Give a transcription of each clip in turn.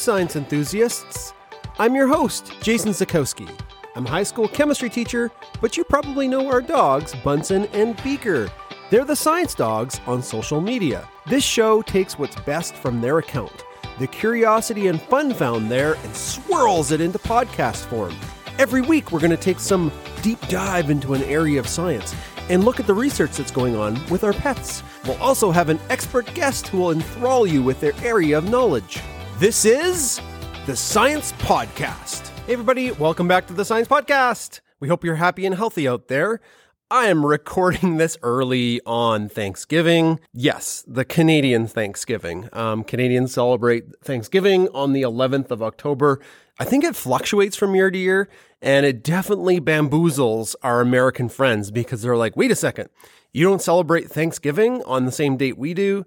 science enthusiasts. I'm your host, Jason Zakowski. I'm a high school chemistry teacher, but you probably know our dogs, Bunsen and Beaker. They're the science dogs on social media. This show takes what's best from their account, the curiosity and fun found there, and swirls it into podcast form. Every week, we're going to take some deep dive into an area of science and look at the research that's going on with our pets. We'll also have an expert guest who will enthrall you with their area of knowledge. This is The Science Podcast. Hey, everybody. Welcome back to The Science Podcast. We hope you're happy and healthy out there. I am recording this early on Thanksgiving. Yes, the Canadian Thanksgiving. Canadians celebrate Thanksgiving on the 11th of October. I think it fluctuates from year to year, and it definitely bamboozles our American friends because they're like, wait a second, you don't celebrate Thanksgiving on the same date we do?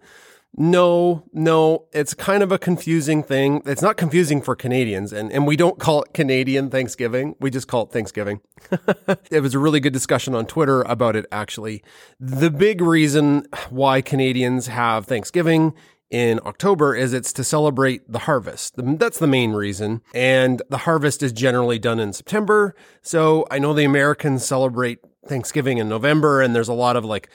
No, it's kind of a confusing thing. It's not confusing for Canadians, and we don't call it Canadian Thanksgiving. We just call it Thanksgiving. It was a really good discussion on Twitter about it, actually. The big reason why Canadians have Thanksgiving in October is it's to celebrate the harvest. That's the main reason. And the harvest is generally done in September. So I know the Americans celebrate Thanksgiving in November, and there's a lot of like,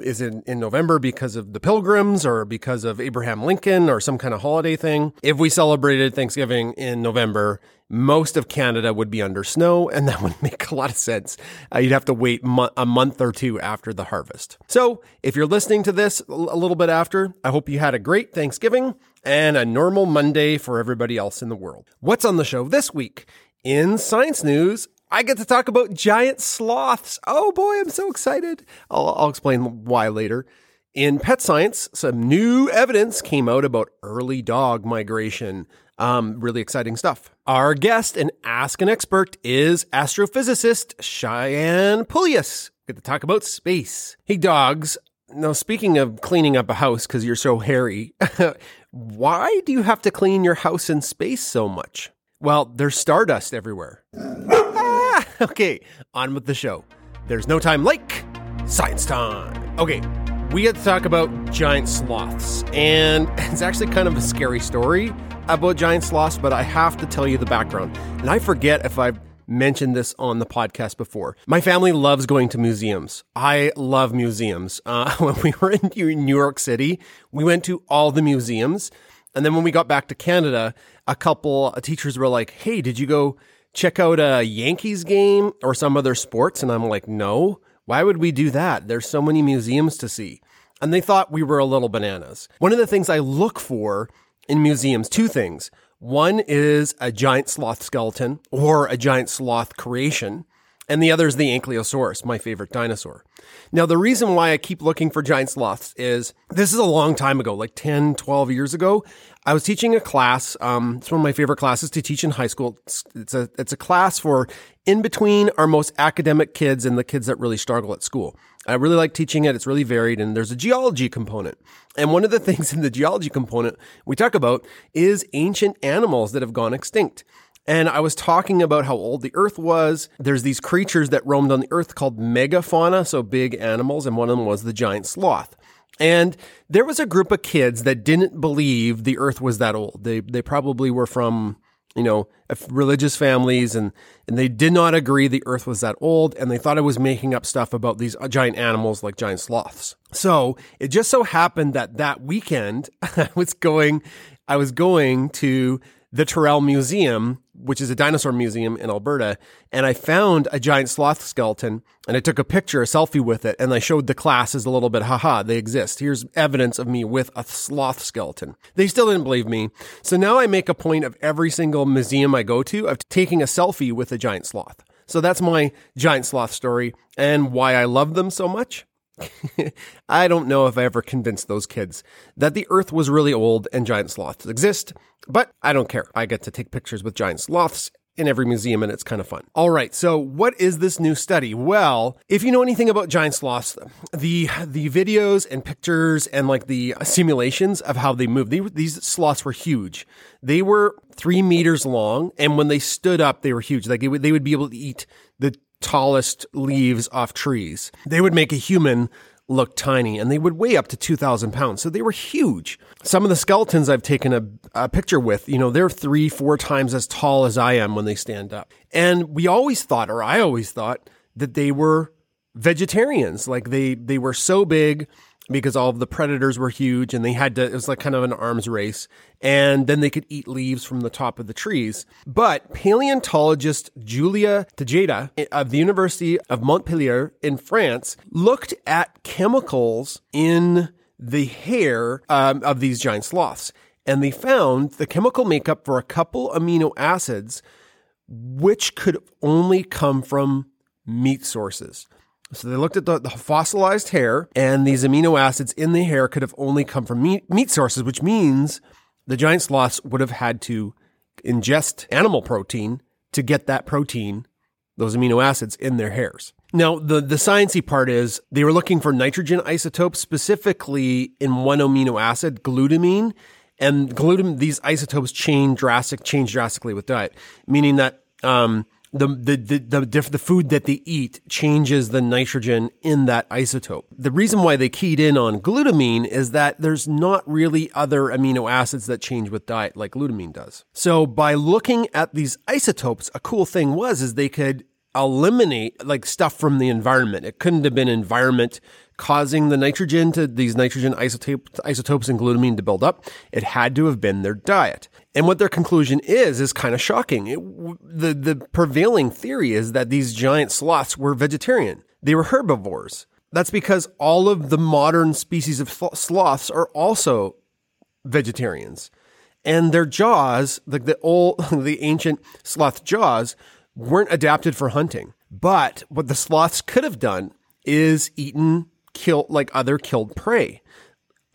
is it in November because of the Pilgrims or because of Abraham Lincoln or some kind of holiday thing? If we celebrated Thanksgiving in November, most of Canada would be under snow, and that wouldn't make a lot of sense. You'd have to wait a month or two after the harvest. So if you're listening to this a little bit after, I hope you had a great Thanksgiving and a normal Monday for everybody else in the world. What's on the show this week? In science news, I get to talk about giant sloths. Oh boy, I'm so excited. I'll explain why later. In pet science, some new evidence came out about early dog migration. Really exciting stuff. Our guest in Ask an Expert is astrophysicist Cheyenne Polius. Get to talk about space. Hey dogs. Now, speaking of cleaning up a house because you're so hairy, why do you have to clean your house in space so much? Well, there's stardust everywhere. Okay, on with the show. There's no time like science time. Okay, we get to talk about giant sloths, and it's actually kind of a scary story about giant sloths, but I have to tell you the background. And I forget if I've mentioned this on the podcast before. My family loves going to museums. I love museums. When we were in New York City, we went to all the museums. And then when we got back to Canada, a couple of teachers were like, hey, did you go check out a Yankees game or some other sports? And I'm like, no, why would we do that? There's so many museums to see. And they thought we were a little bananas. One of the things I look for in museums, two things. One is a giant sloth skeleton or a giant sloth creation. And the other is the Ankylosaurus, my favorite dinosaur. Now, the reason why I keep looking for giant sloths is this is a long time ago, like 10, 12 years ago. I was teaching a class. It's one of my favorite classes to teach in high school. It's a class for in between our most academic kids and the kids that really struggle at school. I really like teaching it. It's really varied. And there's a geology component. And one of the things in the geology component we talk about is ancient animals that have gone extinct. And I was talking about how old the earth was. There's these creatures that roamed on the earth called megafauna, so big animals, and one of them was the giant sloth. And there was a group of kids that didn't believe the earth was that old. They probably were from, religious families, and they did not agree the earth was that old, and they thought I was making up stuff about these giant animals like giant sloths. So it just so happened that weekend I was going to the Tyrrell Museum, which is a dinosaur museum in Alberta, and I found a giant sloth skeleton, and I took a selfie with it, and I showed the class as a little bit, haha, they exist. Here's evidence of me with a sloth skeleton. They still didn't believe me. So now I make a point of every single museum I go to of taking a selfie with a giant sloth. So that's my giant sloth story and why I love them so much. I don't know if I ever convinced those kids that the earth was really old and giant sloths exist, but I don't care. I get to take pictures with giant sloths in every museum, and it's kind of fun. All right, so what is this new study? Well, if you know anything about giant sloths, the videos and pictures and like the simulations of how they move, these sloths were huge. They were 3 meters long, and when they stood up, they were huge. Like they would be able to eat the tallest leaves off trees. They would make a human looked tiny, and they would weigh up to 2,000 pounds. So they were huge. Some of the skeletons I've taken a picture with, you know, they're 3-4 times as tall as I am when they stand up. And we always thought, or I always thought, that they were vegetarians. Like they were so big because all of the predators were huge, and they had to, it was like kind of an arms race. And then they could eat leaves from the top of the trees. But paleontologist Julia Tejeda of the University of Montpellier in France looked at chemicals in the hair of these giant sloths. And they found the chemical makeup for a couple amino acids, which could only come from meat sources. So they looked at the fossilized hair, and these amino acids in the hair could have only come from meat sources, which means the giant sloths would have had to ingest animal protein to get that protein, those amino acids, in their hairs. Now, the sciencey part is they were looking for nitrogen isotopes, specifically in one amino acid, glutamine. And glutamine, these isotopes change drastically with diet, meaning that the food that they eat changes the nitrogen in that isotope. The reason why they keyed in on glutamine is that there's not really other amino acids that change with diet like glutamine does. So by looking at these isotopes, a cool thing was they could eliminate like stuff from the environment. It couldn't have been environment causing the nitrogen to these nitrogen isotopes and glutamine to build up. It had to have been their diet. And what their conclusion is kind of shocking. The prevailing theory is that these giant sloths were vegetarian. They were herbivores. That's because all of the modern species of sloths are also vegetarians. And their jaws, like the ancient sloth jaws, weren't adapted for hunting. But what the sloths could have done is eaten, killed, like other killed prey,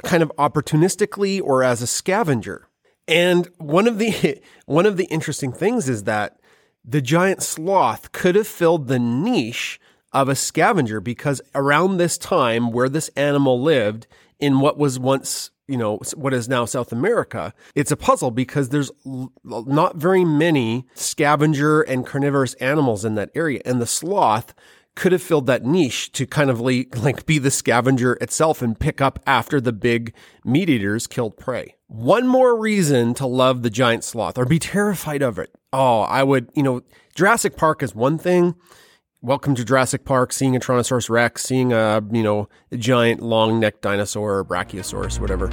kind of opportunistically or as a scavenger. And one of the interesting things is that the giant sloth could have filled the niche of a scavenger, because around this time where this animal lived in what was once, you know, what is now South America, it's a puzzle because there's not very many scavenger and carnivorous animals in that area. And the sloth could have filled that niche to kind of like be the scavenger itself and pick up after the big meat eaters killed prey. One more reason to love the giant sloth or be terrified of it. Oh, I would, you know, Jurassic Park is one thing. Welcome to Jurassic Park, seeing a Tyrannosaurus Rex, seeing a giant long-necked dinosaur or brachiosaurus, whatever.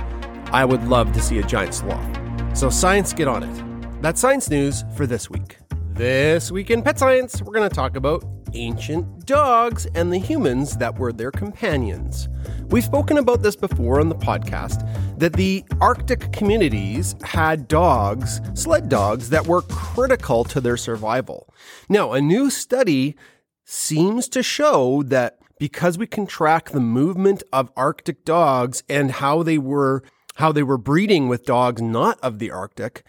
I would love to see a giant sloth. So science, get on it. That's science news for this week. This week in Pet Science, we're going to talk about ancient dogs and the humans that were their companions. We've spoken about this before on the podcast, that the Arctic communities had dogs, sled dogs, that were critical to their survival. Now, a new study seems to show that because we can track the movement of Arctic dogs and how they were breeding with dogs not of the Arctic,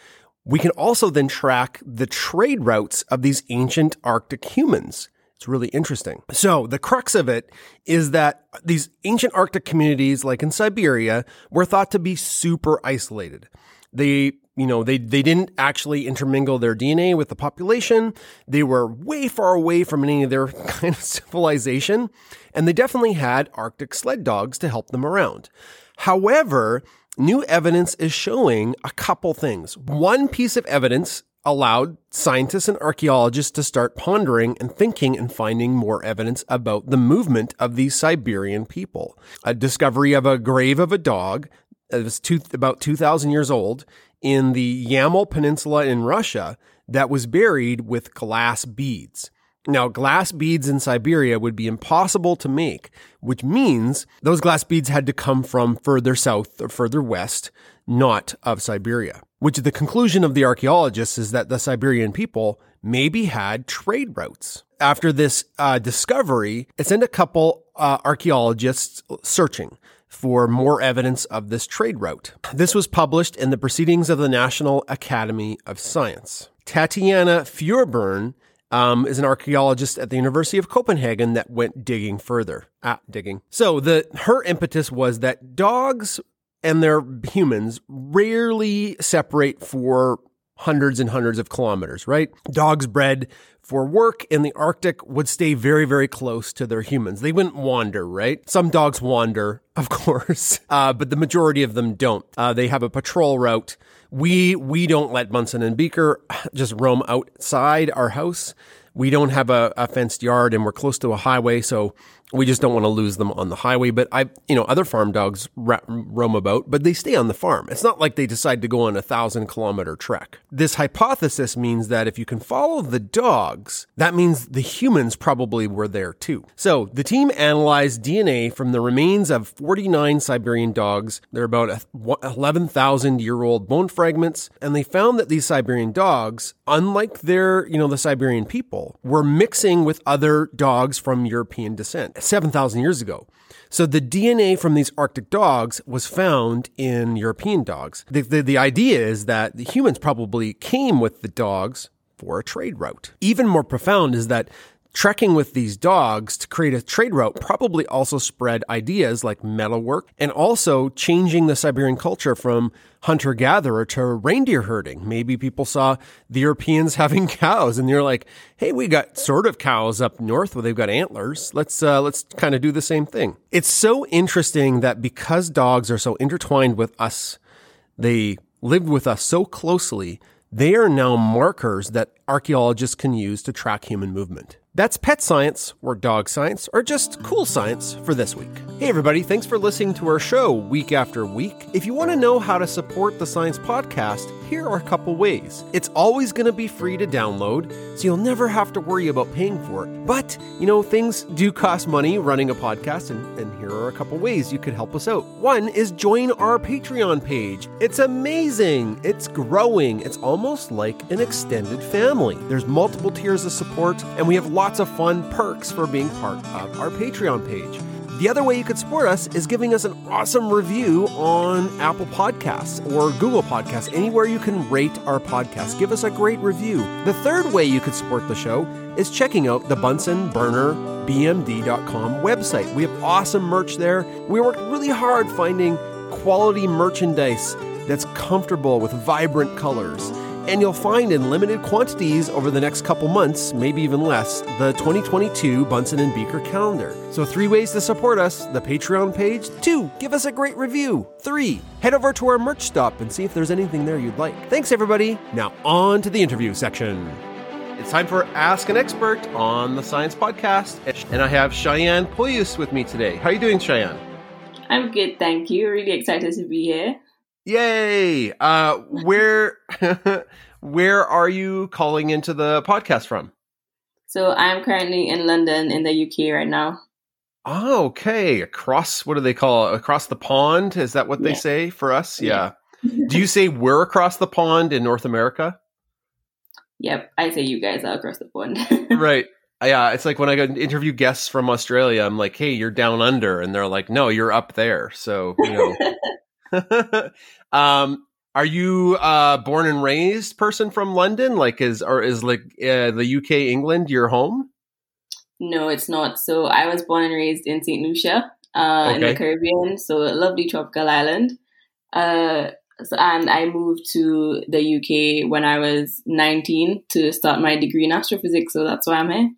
we can also then track the trade routes of these ancient Arctic humans. It's really interesting. So the crux of it is that these ancient Arctic communities, like in Siberia, were thought to be super isolated. They didn't actually intermingle their DNA with the population. They were way far away from any of their kind of civilization, and they definitely had Arctic sled dogs to help them around. However, new evidence is showing a couple things. One piece of evidence allowed scientists and archaeologists to start pondering and thinking and finding more evidence about the movement of these Siberian people. A discovery of a grave of a dog that was about 2,000 years old in the Yamal Peninsula in Russia that was buried with glass beads. Now, glass beads in Siberia would be impossible to make, which means those glass beads had to come from further south or further west, not of Siberia, which the conclusion of the archaeologists is that the Siberian people maybe had trade routes. After this discovery, it sent a couple archaeologists searching for more evidence of this trade route. This was published in the Proceedings of the National Academy of Science. Tatiana Feuerbern is an archaeologist at the University of Copenhagen that went digging further. So her impetus was that dogs and their humans rarely separate for hundreds and hundreds of kilometers, right? Dogs bred for work in the Arctic would stay very, very close to their humans. They wouldn't wander, right? Some dogs wander, of course, but the majority of them don't. They have a patrol route. We don't let Bunsen and Beaker just roam outside our house. We don't have a fenced yard, and we're close to a highway, so we just don't want to lose them on the highway. But other farm dogs roam about, but they stay on the farm. It's not like they decide to go on a 1,000-kilometer trek. This hypothesis means that if you can follow the dogs, that means the humans probably were there too. So the team analyzed DNA from the remains of 49 Siberian dogs. They're about 11,000-year-old bone fragments, and they found that these Siberian dogs, unlike the Siberian people, were mixing with other dogs from European descent 7,000 years ago. So the DNA from these Arctic dogs was found in European dogs. The idea is that the humans probably came with the dogs for a trade route. Even more profound is that trekking with these dogs to create a trade route probably also spread ideas like metalwork and also changing the Siberian culture from hunter-gatherer to reindeer herding. Maybe people saw the Europeans having cows and they're like, hey, we got sort of cows up north where they've got antlers. Let's kind of do the same thing. It's so interesting that because dogs are so intertwined with us, they lived with us so closely, they are now markers that archaeologists can use to track human movement. That's pet science, or dog science, or just cool science for this week. Hey everybody, thanks for listening to our show week after week. If you want to know how to support the Science Podcast, here are a couple ways. It's always going to be free to download, so you'll never have to worry about paying for it. But, things do cost money running a podcast, and here are a couple ways you could help us out. One is join our Patreon page. It's amazing. It's growing. It's almost like an extended family. There's multiple tiers of support, and we have lots of fun perks for being part of our Patreon page. The other way you could support us is giving us an awesome review on Apple Podcasts or Google Podcasts, anywhere you can rate our podcast. Give us a great review. The third way you could support the show is checking out the Bunsen Burner BMD.com website. We have awesome merch there. We worked really hard finding quality merchandise that's comfortable with vibrant colors. And you'll find in limited quantities over the next couple months, maybe even less, the 2022 Bunsen and Beaker calendar. So 3 ways to support us: the Patreon page, 2, give us a great review, 3, head over to our merch stop and see if there's anything there you'd like. Thanks everybody. Now on to the interview section. It's time for Ask an Expert on the Science Podcast. And I have Cheyenne Polius with me today. How are you doing, Cheyenne? I'm good, thank you. Really excited to be here. Yay! Where are you calling into the podcast from? So I'm currently in London in the UK right now. Oh, okay. Across, what do they call it? Across the pond? Is that what they say for us? Yeah. Do you say we're across the pond in North America? Yep. I say you guys are across the pond. Right. Yeah. It's like when I interview guests from Australia, I'm like, hey, you're down under. And they're like, no, you're up there. So, are you born and raised person from London? Like is the UK, England your home? No, it's not. So I was born and raised in Saint Lucia, in the Caribbean, so a lovely tropical island. And I moved to the UK when I was 19 to start my degree in astrophysics. So that's why I'm here.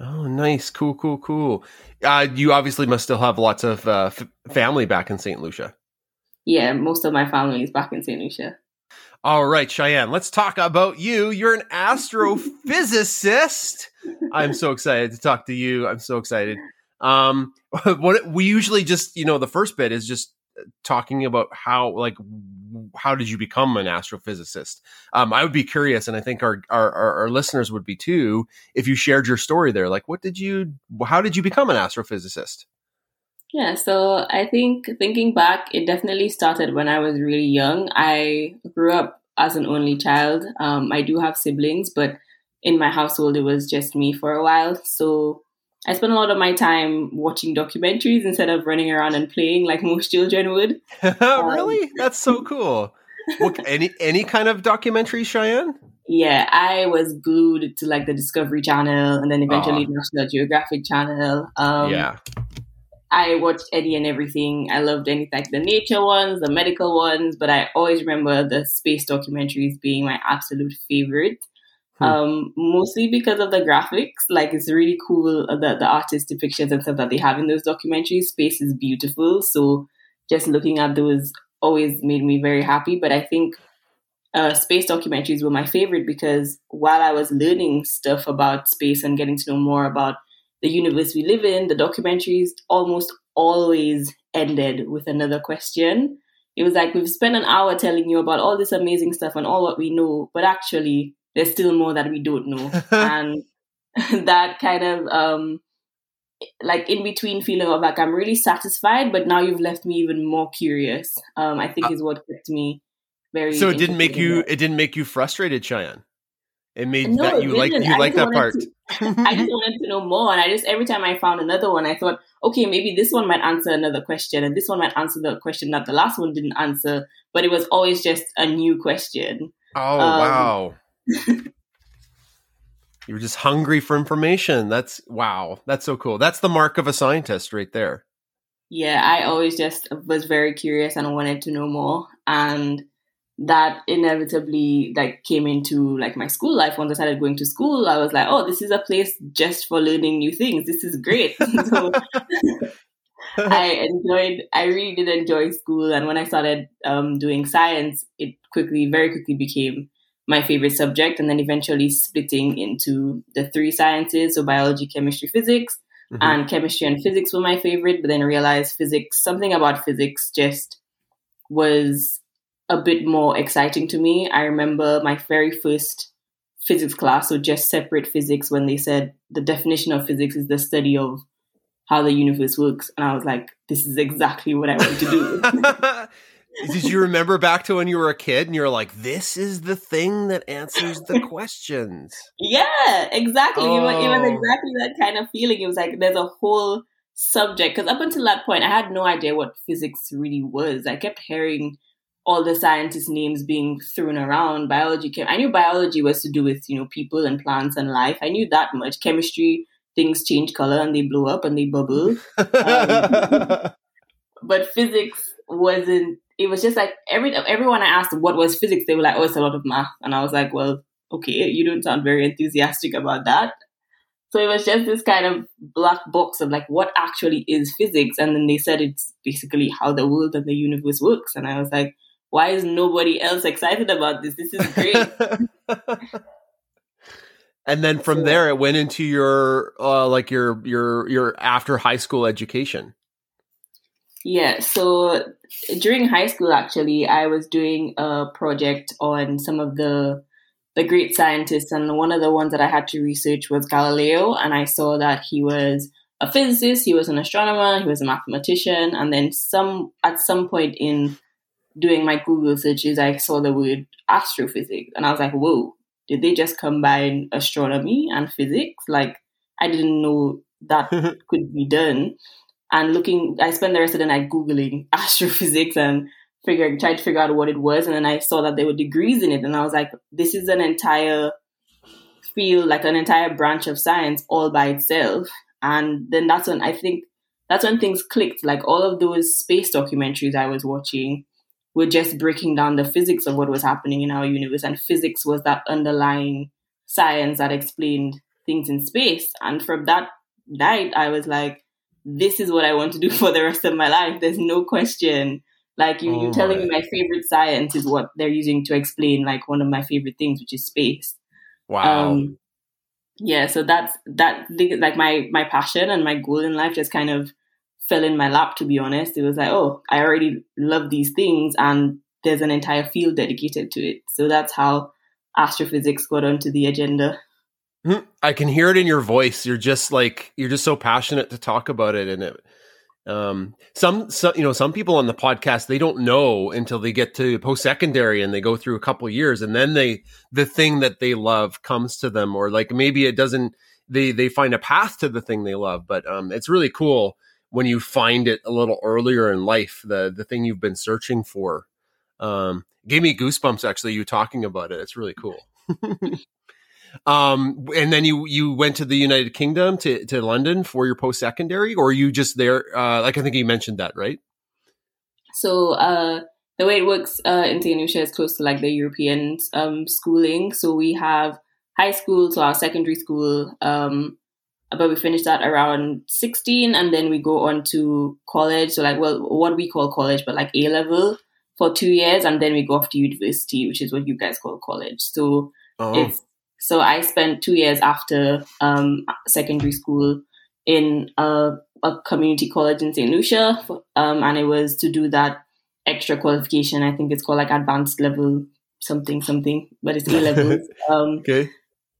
Oh, nice. Cool. You obviously must still have lots of family back in Saint Lucia. Yeah, most of my family is back in St. Lucia. All right, Cheyenne, let's talk about you. You're an astrophysicist. I'm so excited to talk to you. I'm so excited. What we usually just, the first bit is just talking about how did you become an astrophysicist? I would be curious, and I think our listeners would be too, if you shared your story there. Like, how did you become an astrophysicist? Yeah, so I think thinking back, it definitely started when I was really young. I grew up as an only child. I do have siblings, but in my household, it was just me for a while. So I spent a lot of my time watching documentaries instead of running around and playing like most children would. Really? That's so cool. Well, any kind of documentary, Cheyenne? Yeah, I was glued to like the Discovery Channel and then eventually National Geographic Channel. I watched any and everything. I loved anything, like the nature ones, the medical ones, but I always remember the space documentaries being my absolute favorite. Mostly because of the graphics. Like, it's really cool, the artist depictions and stuff that they have in those documentaries. Space is beautiful, so just looking at those always made me very happy. But I think space documentaries were my favorite because while I was learning stuff about space and getting to know more about the universe we live in, the documentaries almost always ended with another question. It was like, we've spent an hour telling you about all this amazing stuff and all what we know, but actually there's still more that we don't know. And that kind of like in between feeling of like, I'm really satisfied, but now you've left me even more curious, I think is what kept me very. So it didn't make you frustrated, Cheyenne? It made you like that part. I just wanted to know more. And I just, every time I found another one, I thought, okay, maybe this one might answer another question. And this one might answer the question that the last one didn't answer, but it was always just a new question. Oh, wow. You were just hungry for information. That's so cool. That's the mark of a scientist right there. Yeah, I always just was very curious and wanted to know more, and that inevitably like came into like my school life. Once I started going to school, I was like, oh, this is a place just for learning new things. This is great. So I really did enjoy school, and when I started doing science, it very quickly became my favorite subject, and then eventually splitting into the three sciences, so biology, chemistry, physics. Mm-hmm. And chemistry and physics were my favorite, but then realized something about physics just was a bit more exciting to me. I remember my very first physics class, so just separate physics, when they said the definition of physics is the study of how the universe works, and I was like, this is exactly what I want to do. Did you remember back to when you were a kid and you're like, this is the thing that answers the questions? Yeah, exactly. Oh. It was exactly that kind of feeling. It was like, there's a whole subject. Because up until that point, I had no idea what physics really was. I kept hearing all the scientists' names being thrown around. Biology came. I knew biology was to do with, people and plants and life. I knew that much. Chemistry, things change color and they blow up and they bubble. But physics wasn't. It was just like everyone I asked what was physics, they were like, oh, it's a lot of math. And I was like, well, okay, you don't sound very enthusiastic about that. So it was just this kind of black box of like, what actually is physics? And then they said it's basically how the world and the universe works. And I was like, why is nobody else excited about this? This is great. And then from there, it went into your your after high school education. Yeah, so during high school, actually, I was doing a project on some of the great scientists, and one of the ones that I had to research was Galileo, and I saw that he was a physicist, he was an astronomer, he was a mathematician, and then at some point in doing my Google searches, I saw the word astrophysics, and I was like, whoa, did they just combine astronomy and physics? Like, I didn't know that could be done. And I spent the rest of the night Googling astrophysics and trying to figure out what it was. And then I saw that there were degrees in it. And I was like, this is an entire field, like an entire branch of science all by itself. And then that's when things clicked. Like, all of those space documentaries I was watching were just breaking down the physics of what was happening in our universe. And physics was that underlying science that explained things in space. And from that night, I was like, this is what I want to do for the rest of my life. There's no question. Like, you're telling me my favorite science is what they're using to explain, like, one of my favorite things, which is space. Wow. Yeah, so that like, my passion and my goal in life just kind of fell in my lap, to be honest. It was like, oh, I already love these things, and there's an entire field dedicated to it. So that's how astrophysics got onto the agenda. I can hear it in your voice. You're just so passionate to talk about it. And some people on the podcast, they don't know until they get to post-secondary and they go through a couple of years, and then the thing that they love comes to them, or like maybe it doesn't, they find a path to the thing they love, but it's really cool when you find it a little earlier in life, the thing you've been searching for. Gave me goosebumps, actually, you talking about it. It's really cool. And then you went to the United Kingdom, to London for your post-secondary, or are you just there? Like, I think you mentioned that, right? So the way it works in Saint Lucia is close to like the European schooling. So we have high school to our secondary school, but we finish that around 16, and then we go on to college. So like, well, what we call college, but like A level for 2 years, and then we go off to university, which is what you guys call college. So So I spent 2 years after secondary school in a community college in Saint Lucia, and it was to do that extra qualification. I think it's called like advanced level something, but it's A levels. Okay.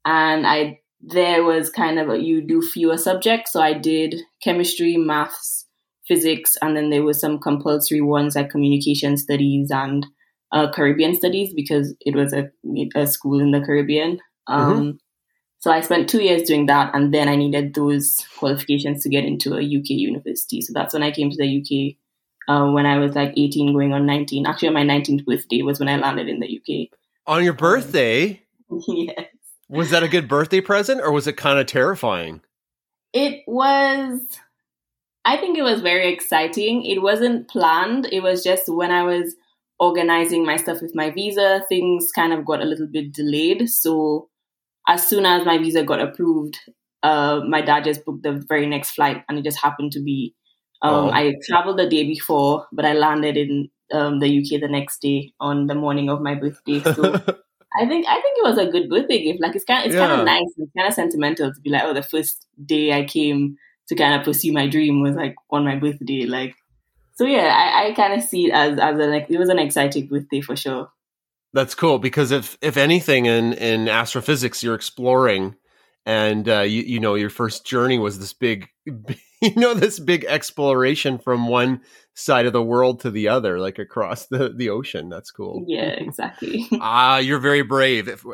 And there was kind of you do fewer subjects, so I did chemistry, maths, physics, and then there were some compulsory ones like communication studies and Caribbean studies, because it was a school in the Caribbean. So I spent 2 years doing that, and then I needed those qualifications to get into a UK university. So that's when I came to the UK, when I was like 18 going on 19. Actually, on my 19th birthday was when I landed in the UK. On your birthday? Yes. Was that a good birthday present, or was it kind of terrifying? It was, I think it was very exciting. It wasn't planned. It was just when I was organizing my stuff with my visa, things kind of got a little bit delayed. So as soon as my visa got approved, my dad just booked the very next flight, and it just happened to be, I traveled the day before, but I landed in the UK the next day on the morning of my birthday. So I think it was a good birthday gift. Like, it's kind of nice and kind of sentimental to be like, oh, the first day I came to kind of pursue my dream was like on my birthday. Like, so yeah, I kind of see it as it was an exciting birthday for sure. That's cool, because if anything in astrophysics, you're exploring, and your first journey was this big, this big exploration from one side of the world to the other, like across the ocean. That's cool. Yeah, exactly. You're very brave. If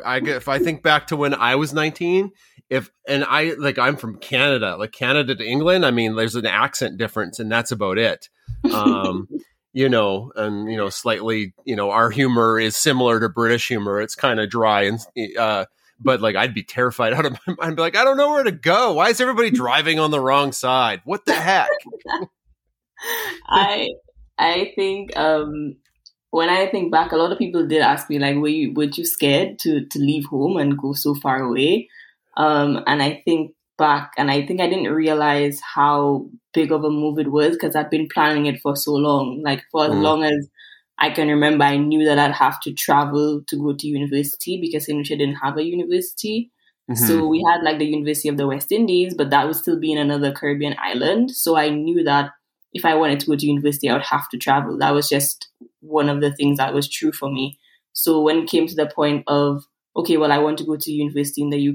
I think back to when I was 19, I'm from Canada, like Canada to England, I mean, there's an accent difference, and that's about it. Slightly, our humor is similar to British humor. It's kind of dry and, but like, I'd be terrified out of my mind. I'd be like, I don't know where to go. Why is everybody driving on the wrong side? What the heck? I think when I think back, a lot of people did ask me like, "Were you scared to leave home and go so far away?" And I think back, and I think I didn't realize how big of a move it was, because I've been planning it for so long. Like, for as long as I can remember, I knew that I'd have to travel to go to university, because Saint Lucia didn't have a university. Mm-hmm. So we had like the University of the West Indies, but that would still be in another Caribbean island. So I knew that if I wanted to go to university, I would have to travel. That was just one of the things that was true for me. So when it came to the point of, okay, well, I want to go to university in the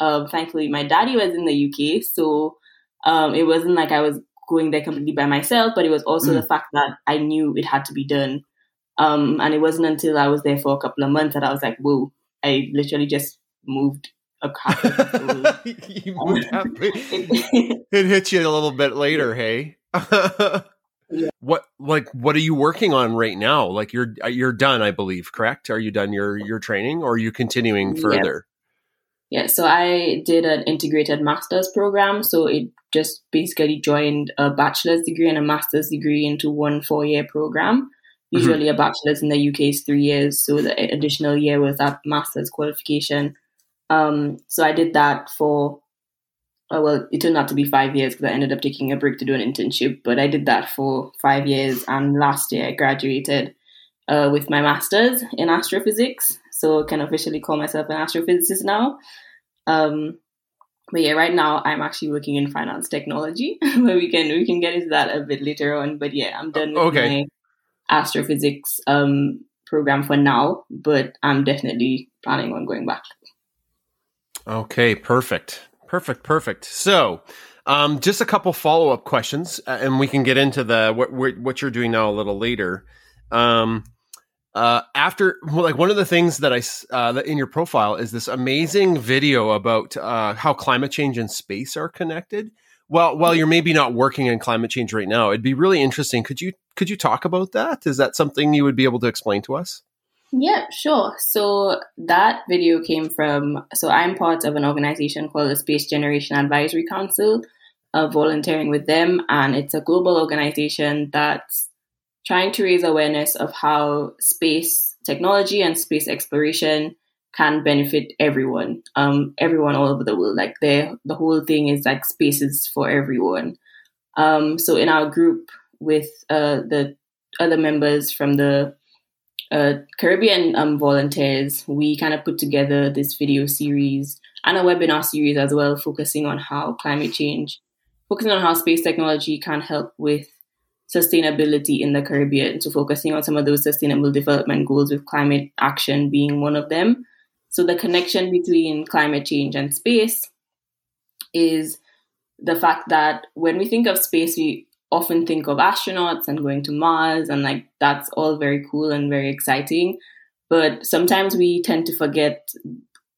UK, thankfully my daddy was in the UK. So it wasn't like I was going there completely by myself, but it was also the fact that I knew it had to be done. And it wasn't until I was there for a couple of months that I was like, whoa, I literally just moved a couple of years. You moved halfway. It hit you a little bit later, hey? Yeah. What are you working on right now? Like, you're done, I believe, correct? Are you done your training, or are you continuing further? Yeah, so I did an integrated master's program. So it just basically joined a bachelor's degree and a master's degree into one 4-year program. Usually a bachelor's in the UK is 3 years. So the additional year was that master's qualification. So I did that for it turned out to be 5 years, because I ended up taking a break to do an internship, but I did that for 5 years. And last year I graduated with my master's in astrophysics. So I can officially call myself an astrophysicist now. But yeah, right now I'm actually working in finance technology, where we can get into that a bit later on. But yeah, I'm done with my astrophysics program for now, but I'm definitely planning on going back. Okay, perfect. So, just a couple follow-up questions, and we can get into the what you're doing now a little later. One of the things that I in your profile is this amazing video about how climate change and space are connected. Well, while you're maybe not working in climate change right now, it'd be really interesting. Could you talk about that? Is that something you would be able to explain to us? Yeah, sure. So that video came from, so I'm part of an organization called the Space Generation Advisory Council, volunteering with them. And it's a global organization that's trying to raise awareness of how space technology and space exploration can benefit everyone, everyone all over the world. Like the whole thing is like spaces for everyone. So in our group with the other members from the Caribbean volunteers, we kind of put together this video series and a webinar series as well, focusing on how climate change, focusing on how space technology can help with sustainability in the Caribbean. So focusing on some of those sustainable development goals, with climate action being one of them. So the connection between climate change and space is the fact that when we think of space, we often think of astronauts and going to Mars, and like that's all very cool and very exciting, but sometimes we tend to forget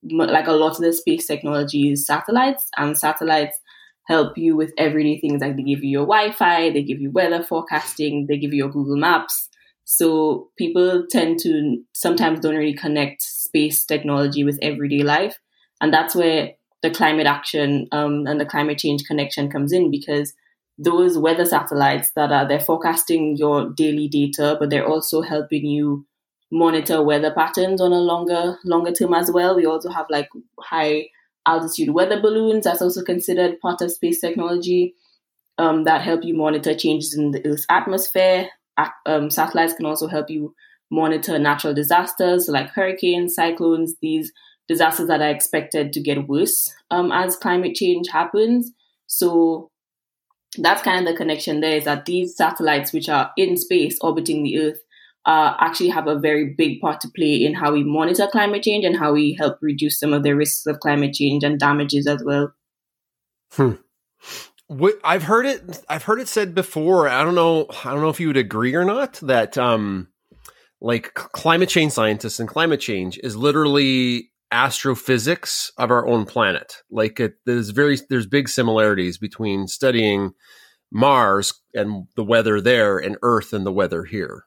like a lot of the space technology is satellites, and satellites help you with everyday things. Like they give you your Wi-Fi, they give you weather forecasting, they give you your Google Maps. So people tend to sometimes don't really connect space technology with everyday life, and that's where the climate action and the climate change connection comes in, because those weather satellites that are, they're forecasting your daily data, but they're also helping you monitor weather patterns on a longer term as well. We also have like high altitude weather balloons, that's also considered part of space technology, that help you monitor changes in the Earth's atmosphere. Satellites can also help you monitor natural disasters like hurricanes, cyclones, these disasters that are expected to get worse as climate change happens. So that's kind of the connection there, is that these satellites, which are in space orbiting the Earth, actually have a very big part to play in how we monitor climate change and how we help reduce some of the risks of climate change and damages as well. I've heard it said before, I don't know if you would agree or not, that like climate change scientists and climate change is literally astrophysics of our own planet. Like there's big similarities between studying Mars and the weather there and Earth and the weather here.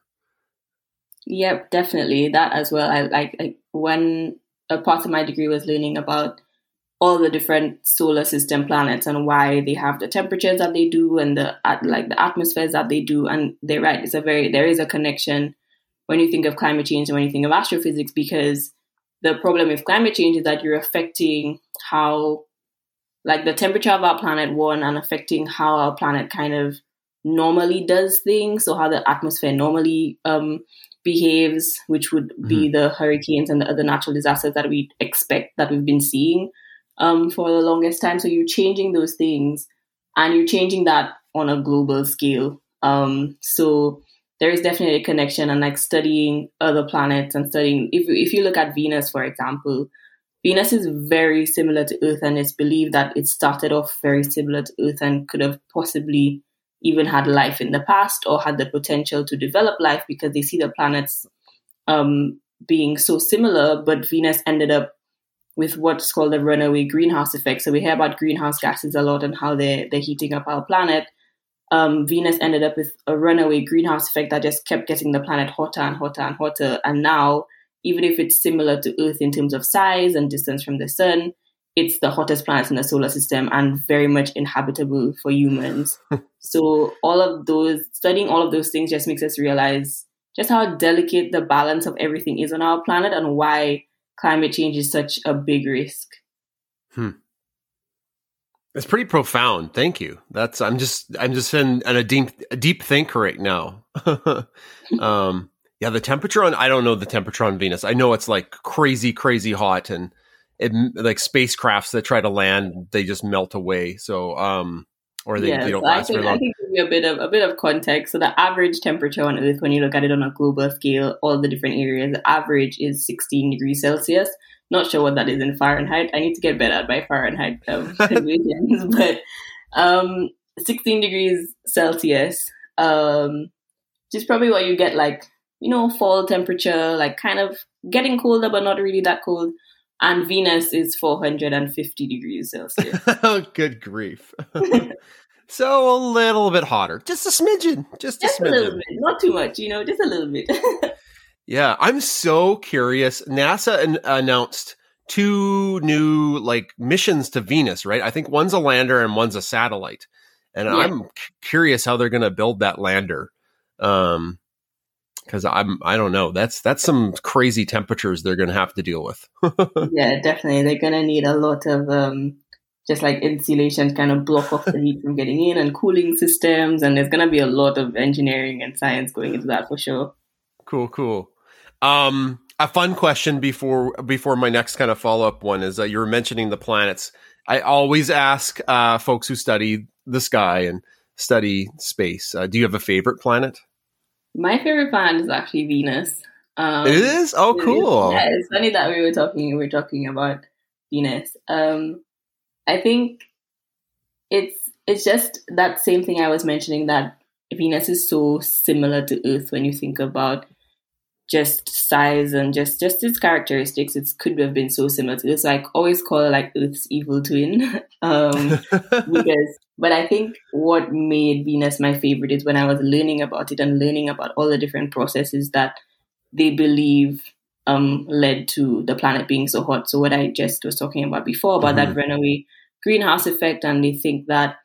Yep, definitely that as well. I when a part of my degree was learning about all the different solar system planets and why they have the temperatures that they do and the atmospheres that they do. And they're right, there is a connection when you think of climate change and when you think of astrophysics, because the problem with climate change is that you're affecting how, like, the temperature of our planet, one, and affecting how our planet kind of normally does things, so how the atmosphere normally behaves, which would be the hurricanes and the other natural disasters that we expect, that we've been seeing for the longest time. So you're changing those things, and you're changing that on a global scale. So there is definitely a connection, and like studying other planets and studying, if you look at Venus, for example, Venus is very similar to Earth, and it's believed that it started off very similar to Earth and could have possibly even had life in the past or had the potential to develop life, because they see the planets being so similar, but Venus ended up with what's called the runaway greenhouse effect. So we hear about greenhouse gases a lot and how they're heating up our planet. Venus ended up with a runaway greenhouse effect that just kept getting the planet hotter and hotter and hotter. And now, even if it's similar to Earth in terms of size and distance from the sun, it's the hottest planet in the solar system and very much inhabitable for humans. So studying all of those things just makes us realize just how delicate the balance of everything is on our planet and why climate change is such a big risk. It's pretty profound. Thank you. I'm just in a deep think right now. Yeah, the temperature on, I don't know the temperature on Venus. I know it's like crazy hot, and it, like spacecrafts that try to land, they just melt away. So, they don't last very long. I think it'll be a bit of context. So the average temperature on Earth, when you look at it on a global scale, all the different areas, the average is 16 degrees Celsius. Not sure what that is in Fahrenheit. I need to get better at my Fahrenheit conversions, but 16 degrees Celsius, just probably what you get, like, you know, fall temperature, like kind of getting colder, but not really that cold. And Venus is 450 degrees Celsius. Oh, good grief. So a little bit hotter, just a smidgen, just a smidgen. A little bit, not too much, you know, just a little bit. Yeah, I'm so curious. NASA announced two new missions to Venus, right? I think one's a lander and one's a satellite. And yeah. I'm curious how they're going to build that lander. Because I don't know. That's some crazy temperatures they're going to have to deal with. Yeah, definitely. They're going to need a lot of just like insulation to kind of block off the heat from getting in, and cooling systems. And there's going to be a lot of engineering and science going into that for sure. Cool. A fun question before my next kind of follow-up one is you were mentioning the planets. I always ask folks who study the sky and study space, do you have a favorite planet? My favorite planet is actually Venus. It is? Oh, cool. Yeah, it's funny that we were talking about Venus. I think it's just that same thing I was mentioning, that Venus is so similar to Earth when you think about just size and just its characteristics. It could have been so similar to Earth. So I always call it like Earth's evil twin. But I think what made Venus my favorite is when I was learning about it and learning about all the different processes that they believe led to the planet being so hot. So what I just was talking about before, about that runaway greenhouse effect, and they think that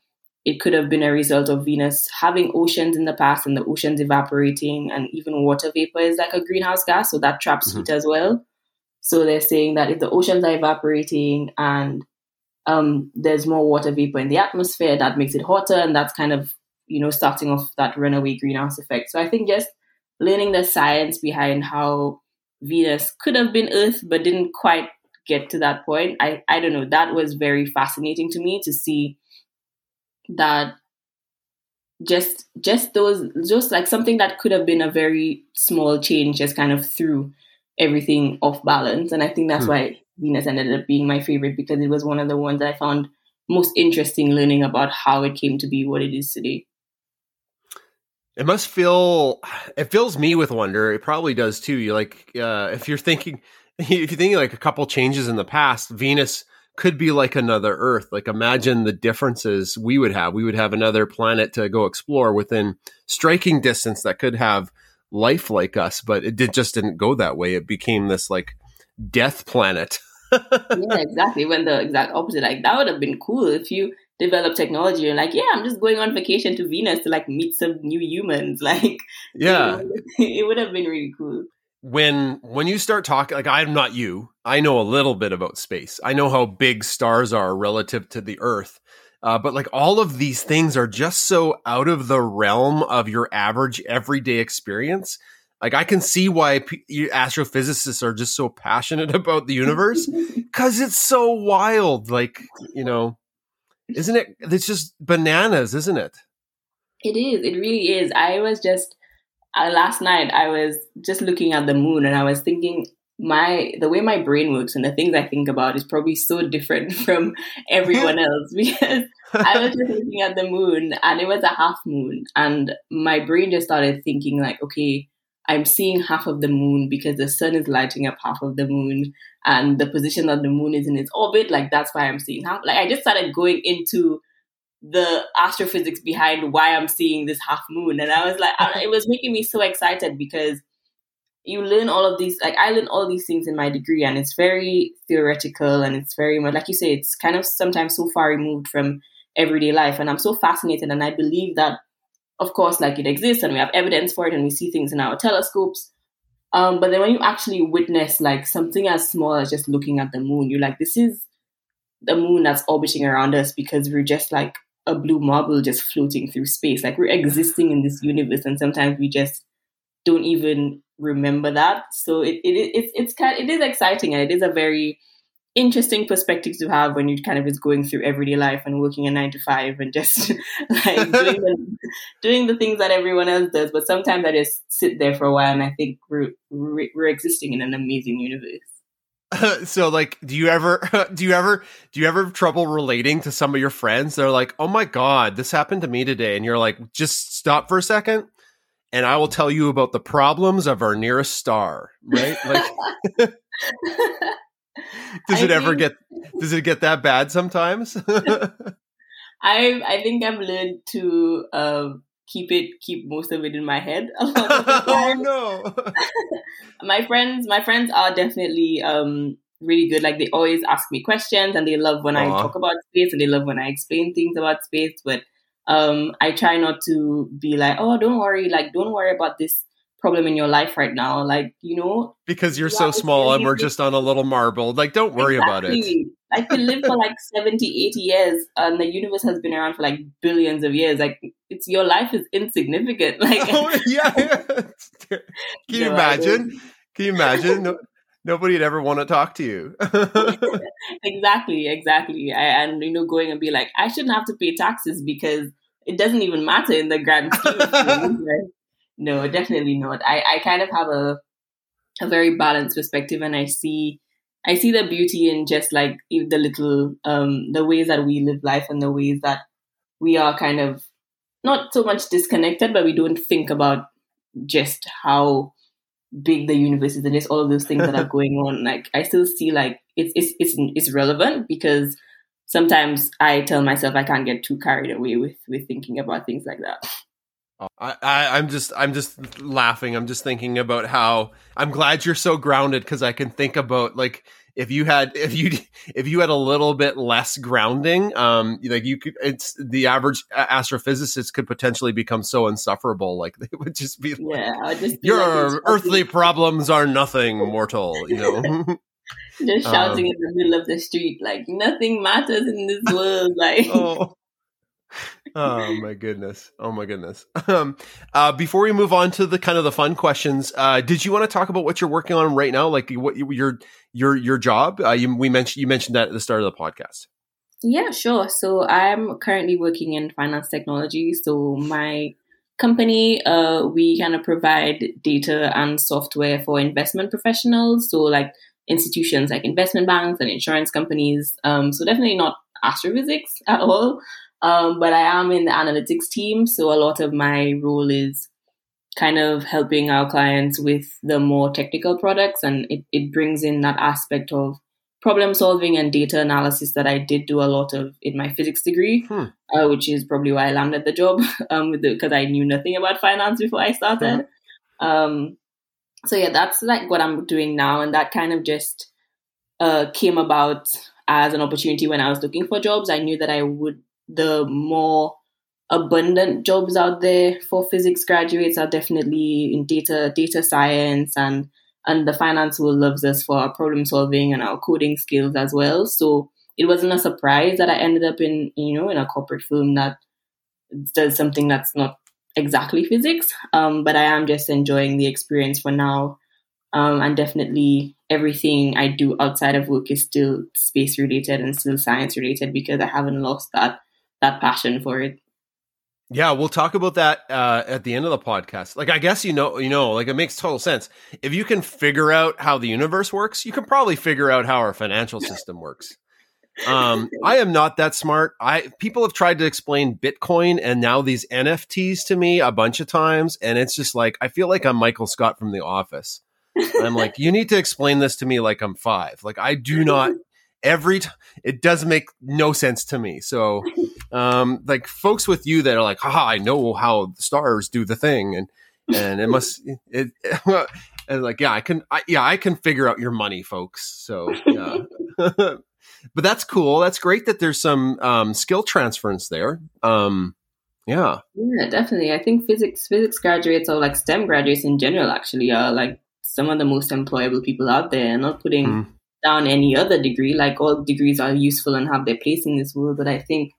it could have been a result of Venus having oceans in the past and the oceans evaporating, and even water vapor is like a greenhouse gas, so that traps heat as well. So they're saying that if the oceans are evaporating and there's more water vapor in the atmosphere, that makes it hotter, and that's kind of, starting off that runaway greenhouse effect. So I think just learning the science behind how Venus could have been Earth but didn't quite get to that point, I don't know, that was very fascinating to me, to see that just something that could have been a very small change just kind of threw everything off balance. And I think that's why Venus ended up being my favorite, because it was one of the ones I found most interesting, learning about how it came to be what it is today. It fills me with wonder. It probably does too. You if you're thinking like a couple changes in the past, Venus could be like another Earth. Like, imagine the differences we would have. We would have another planet to go explore within striking distance that could have life like us, but it just didn't go that way. It became this death planet. Yeah, exactly. When the exact opposite, that would have been cool if you develop technology and I'm just going on vacation to Venus to meet some new humans. It would have been really cool. When you start talking, I'm not you, I know a little bit about space. I know how big stars are relative to the Earth. But all of these things are just so out of the realm of your average everyday experience. I can see why astrophysicists are just so passionate about the universe, because it's so wild. Isn't it? It's just bananas, isn't it? It is. It really is. I was just last night, I was just looking at the moon, and I was thinking the way my brain works and the things I think about is probably so different from everyone else, because I was just looking at the moon, and it was a half moon, and my brain just started thinking okay, I'm seeing half of the moon because the sun is lighting up half of the moon, and the position that the moon is in its orbit, that's why I'm seeing half. I just started going into the astrophysics behind why I'm seeing this half moon, and I was it was making me so excited, because you learn all of these, I learn all these things in my degree, and it's very theoretical, and it's very much, like you say, it's kind of sometimes so far removed from everyday life, and I'm so fascinated, and I believe that, of course, it exists, and we have evidence for it, and we see things in our telescopes, but then when you actually witness, something as small as just looking at the moon, you're this is the moon that's orbiting around us, because we're just a blue marble just floating through space, we're existing in this universe, and sometimes we just don't even remember that. So it is exciting, and it is a very interesting perspective to have when you kind of is going through everyday life and working a 9-to-5 and just doing the things that everyone else does. But sometimes I just sit there for a while, and I think we're existing in an amazing universe. Do you ever have trouble relating to some of your friends? They're like, "Oh my God, this happened to me today," and you're like, "Just stop for a second, and I will tell you about the problems of our nearest star." Right? Does it get that bad sometimes? I think I've learned to keep most of it in my head a lot of the time. Oh no. My friends are definitely really good. Like, they always ask me questions, and they love when I talk about space, and they love when I explain things about space. But I try not to be like, oh, don't worry. Like, don't worry about this problem in your life right now. Like, you know, because you're so small and we're just on a little marble. Like, don't worry about it. Like, we live for like 70, 80 years, and the universe has been around for like billions of years. Like, it's your life is insignificant. Like, oh, yeah. Can you imagine? Nobody would ever want to talk to you. Exactly. And, you know, going and be like, I shouldn't have to pay taxes because it doesn't even matter in the grand scheme of things. Like, no, definitely not. I kind of have a very balanced perspective, and I see the beauty in just like the little, the ways that we live life, and the ways that we are kind of not so much disconnected, but we don't think about just how big the universe is and just all of those things that are going on. Like, I still see like it's relevant, because sometimes I tell myself I can't get too carried away with thinking about things like that. I'm just laughing. I'm just thinking about how I'm glad you're so grounded, because I can think about like if you had a little bit less grounding, like you could, it's the average astrophysicist could potentially become so insufferable. Like, they would just be your like earthly problems are nothing, mortal. You know. Just shouting in the middle of the street, like nothing matters in this world. Like. Oh my goodness. Before we move on to the kind of the fun questions, did you want to talk about what you're working on right now? Like what your job, you mentioned that at the start of the podcast. Yeah, sure. So I'm currently working in finance technology. So my company, we kind of provide data and software for investment professionals. So like institutions like investment banks and insurance companies. So definitely not astrophysics at all. But I am in the analytics team, so a lot of my role is kind of helping our clients with the more technical products, and it brings in that aspect of problem solving and data analysis that I did do a lot of in my physics degree, which is probably why I landed the job, because I knew nothing about finance before I started. So yeah, that's like what I'm doing now, and that kind of just came about as an opportunity when I was looking for jobs. I knew that I would. The more abundant jobs out there for physics graduates are definitely in data science, and the finance world loves us for our problem solving and our coding skills as well. So it wasn't a surprise that I ended up in, you know, in a corporate firm that does something that's not exactly physics. But I am just enjoying the experience for now. And definitely everything I do outside of work is still space related and still science related, because I haven't lost that passion for it. Yeah, we'll talk about that at the end of the podcast. Like, I guess, you know, like it makes total sense. If you can figure out how the universe works, you can probably figure out how our financial system works. I am not that smart. People have tried to explain Bitcoin and now these NFTs to me a bunch of times. And it's just like, I feel like I'm Michael Scott from The Office. I'm like, you need to explain this to me like I'm five. Like, I do not. It does make no sense to me. So like folks with you that are like, haha, I know how the stars do the thing. And it must, and like, yeah, I can figure out your money, folks. So, yeah. But that's cool. That's great that there's some skill transference there. Yeah, definitely. I think physics graduates, or like STEM graduates in general, actually are like some of the most employable people out there, and not putting down any other degree. Like, all degrees are useful and have their place in this world, but I think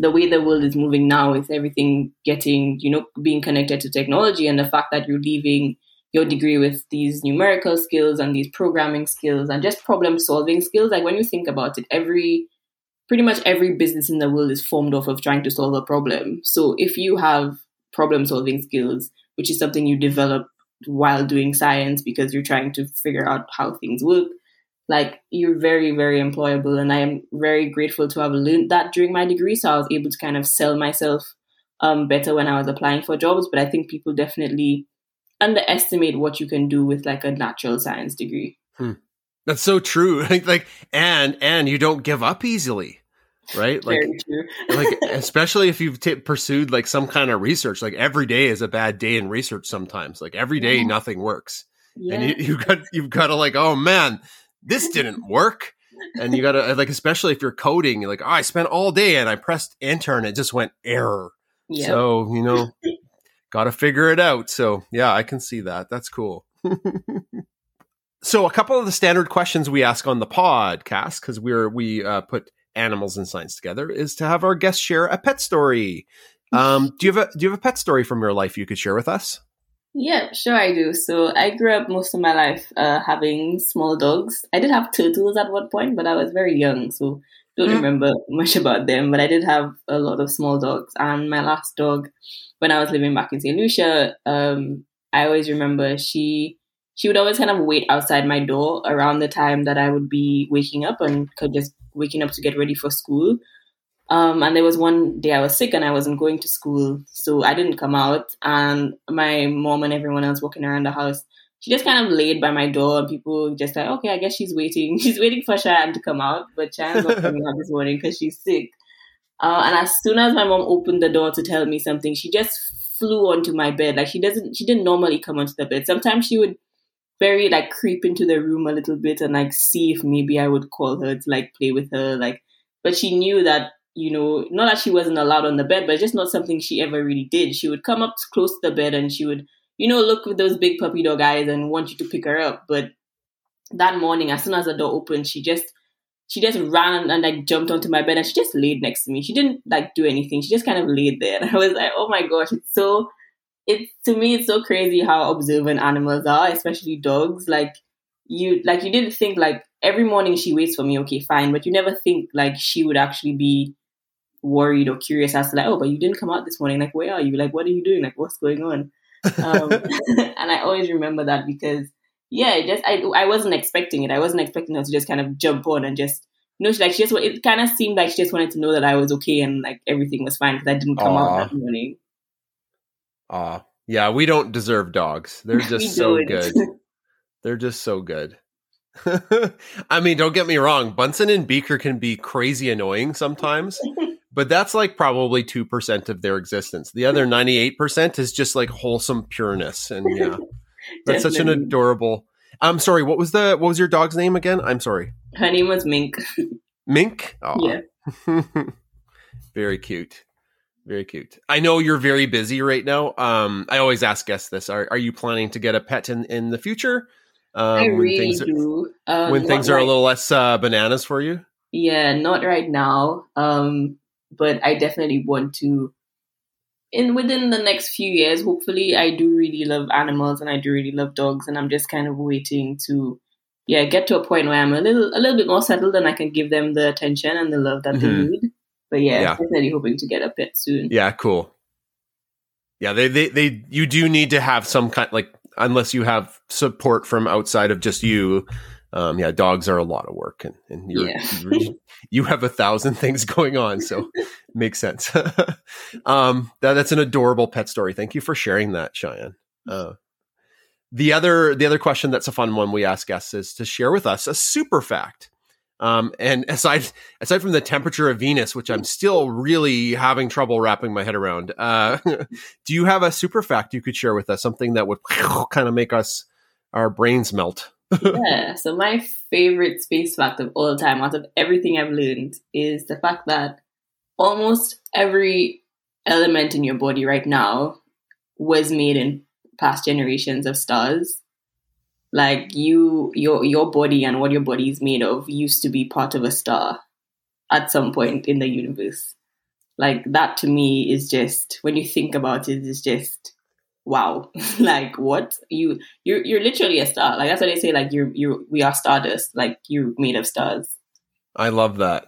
the way the world is moving now is everything getting, you know, being connected to technology, and the fact that you're leaving your degree with these numerical skills and these programming skills and just problem solving skills. Like, when you think about it, pretty much every business in the world is formed off of trying to solve a problem. So if you have problem solving skills, which is something you develop while doing science because you're trying to figure out how things work, like, you're very, very employable. And I am very grateful to have learned that during my degree. So I was able to kind of sell myself better when I was applying for jobs. But I think people definitely underestimate what you can do with like a natural science degree. That's so true. Like, and you don't give up easily. right? Like, very true. Like, especially if you've pursued like some kind of research, like every day is a bad day in research sometimes. Like every day, nothing works. Yeah. And you've got to like, oh man, this didn't work. And you got to like, especially if you're coding, you're like, oh, I spent all day and I pressed enter and it just went error. Yeah. So, you know, got to figure it out. So yeah, I can see that. That's cool. So a couple of the standard questions we ask on the podcast, because we put animals and science together, is to have our guests share a pet story. Do you have a pet story from your life you could share with us? Yeah, sure I do. So I grew up most of my life having small dogs. I did have turtles at one point, but I was very young, so don't remember much about them. But I did have a lot of small dogs. And my last dog, when I was living back in Saint Lucia, I always remember she would always kind of wait outside my door around the time that I would be waking up and could just waking up to get ready for school. And there was one day I was sick and I wasn't going to school, so I didn't come out. And my mom and everyone else walking around the house, she just kind of laid by my door, and people just like, okay, I guess she's waiting. She's waiting for Cheyenne to come out, but Cheyenne's not coming out this morning because she's sick. And as soon as my mom opened the door to tell me something, she just flew onto my bed. Like she didn't normally come onto the bed. Sometimes she would very like creep into the room a little bit and like see if maybe I would call her to like play with her. Like, but she knew that, you know, not that she wasn't allowed on the bed, but it's just not something she ever really did. She would come up close to the bed and she would, you know, look with those big puppy dog eyes and want you to pick her up. But that morning, as soon as the door opened, she just ran and like jumped onto my bed and she just laid next to me. She didn't like do anything. She just kind of laid there. And I was like, oh my gosh, it's so crazy how observant animals are, especially dogs. Like you didn't think like every morning she waits for me. Okay, fine. But you never think like she would actually be worried or curious as to like, oh, but you didn't come out this morning, like where are you, like what are you doing, like what's going on? And I always remember that because I wasn't expecting it. I wasn't expecting her to just kind of jump on and just, you know, it kind of seemed like she just wanted to know that I was okay and like everything was fine because I didn't come out that morning. Yeah, we don't deserve dogs. They're just so good. They're just so good. I mean, don't get me wrong, Bunsen and Beaker can be crazy annoying sometimes. But that's like probably 2% of their existence. The other 98% is just like wholesome pureness. And yeah, that's such an adorable. I'm sorry. What was your dog's name again? I'm sorry. Her name was Mink. Mink? Oh, yeah. Very cute. Very cute. I know you're very busy right now. I always ask guests this. Are you planning to get a pet in the future? I really do. When things are a little less bananas for you? Yeah, not right now. But I definitely want to, within the next few years, hopefully. I do really love animals and I do really love dogs, and I'm just kind of waiting to, get to a point where I'm a little bit more settled and I can give them the attention and the love that they need. But definitely hoping to get a pet soon. Yeah, cool. Yeah, they you do need to have some kind, like, unless you have support from outside of just you. Dogs are a lot of work, and you have 1,000 things going on, so makes sense. That's an adorable pet story. Thank you for sharing that, Cheyenne. The other question that's a fun one we ask guests is to share with us a super fact. And aside from the temperature of Venus, which I'm still really having trouble wrapping my head around, do you have a super fact you could share with us? Something that would kind of make our brains melt. Yeah, so my favorite space fact of all time, out of everything I've learned, is the fact that almost every element in your body right now was made in past generations of stars. Like your body and what your body is made of used to be part of a star at some point in the universe. Like that to me is just, when you think about it, is just wow. Like what? You're literally a star. Like that's what they say, like we are stardust, like you're made of stars. I love that.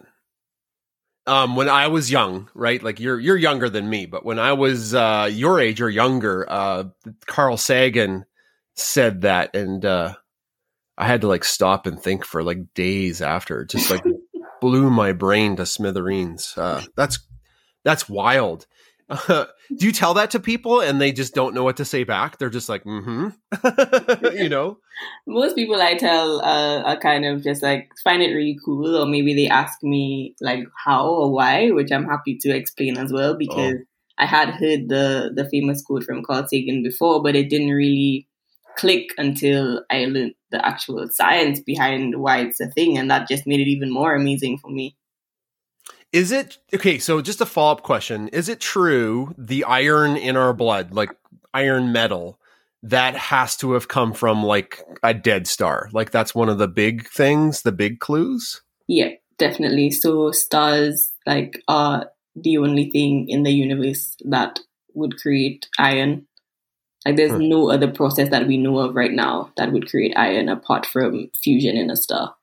When I was young, right? Like you're younger than me, but when I was your age or younger, Carl Sagan said that, and I had to like stop and think for like days after. It just like blew my brain to smithereens. That's wild. Do you tell that to people and they just don't know what to say back? They're just like, mm-hmm, you know? Most people I tell are kind of just like, find it really cool. Or maybe they ask me like how or why, which I'm happy to explain as well, because I had heard the famous quote from Carl Sagan before, but it didn't really click until I learned the actual science behind why it's a thing. And that just made it even more amazing for me. Is it, okay, so just a follow-up question. Is it true the iron in our blood, like iron metal, that has to have come from like a dead star? Like that's one of the big things, the big clues? Yeah, definitely. So stars like are the only thing in the universe that would create iron. Like there's no other process that we know of right now that would create iron apart from fusion in a star.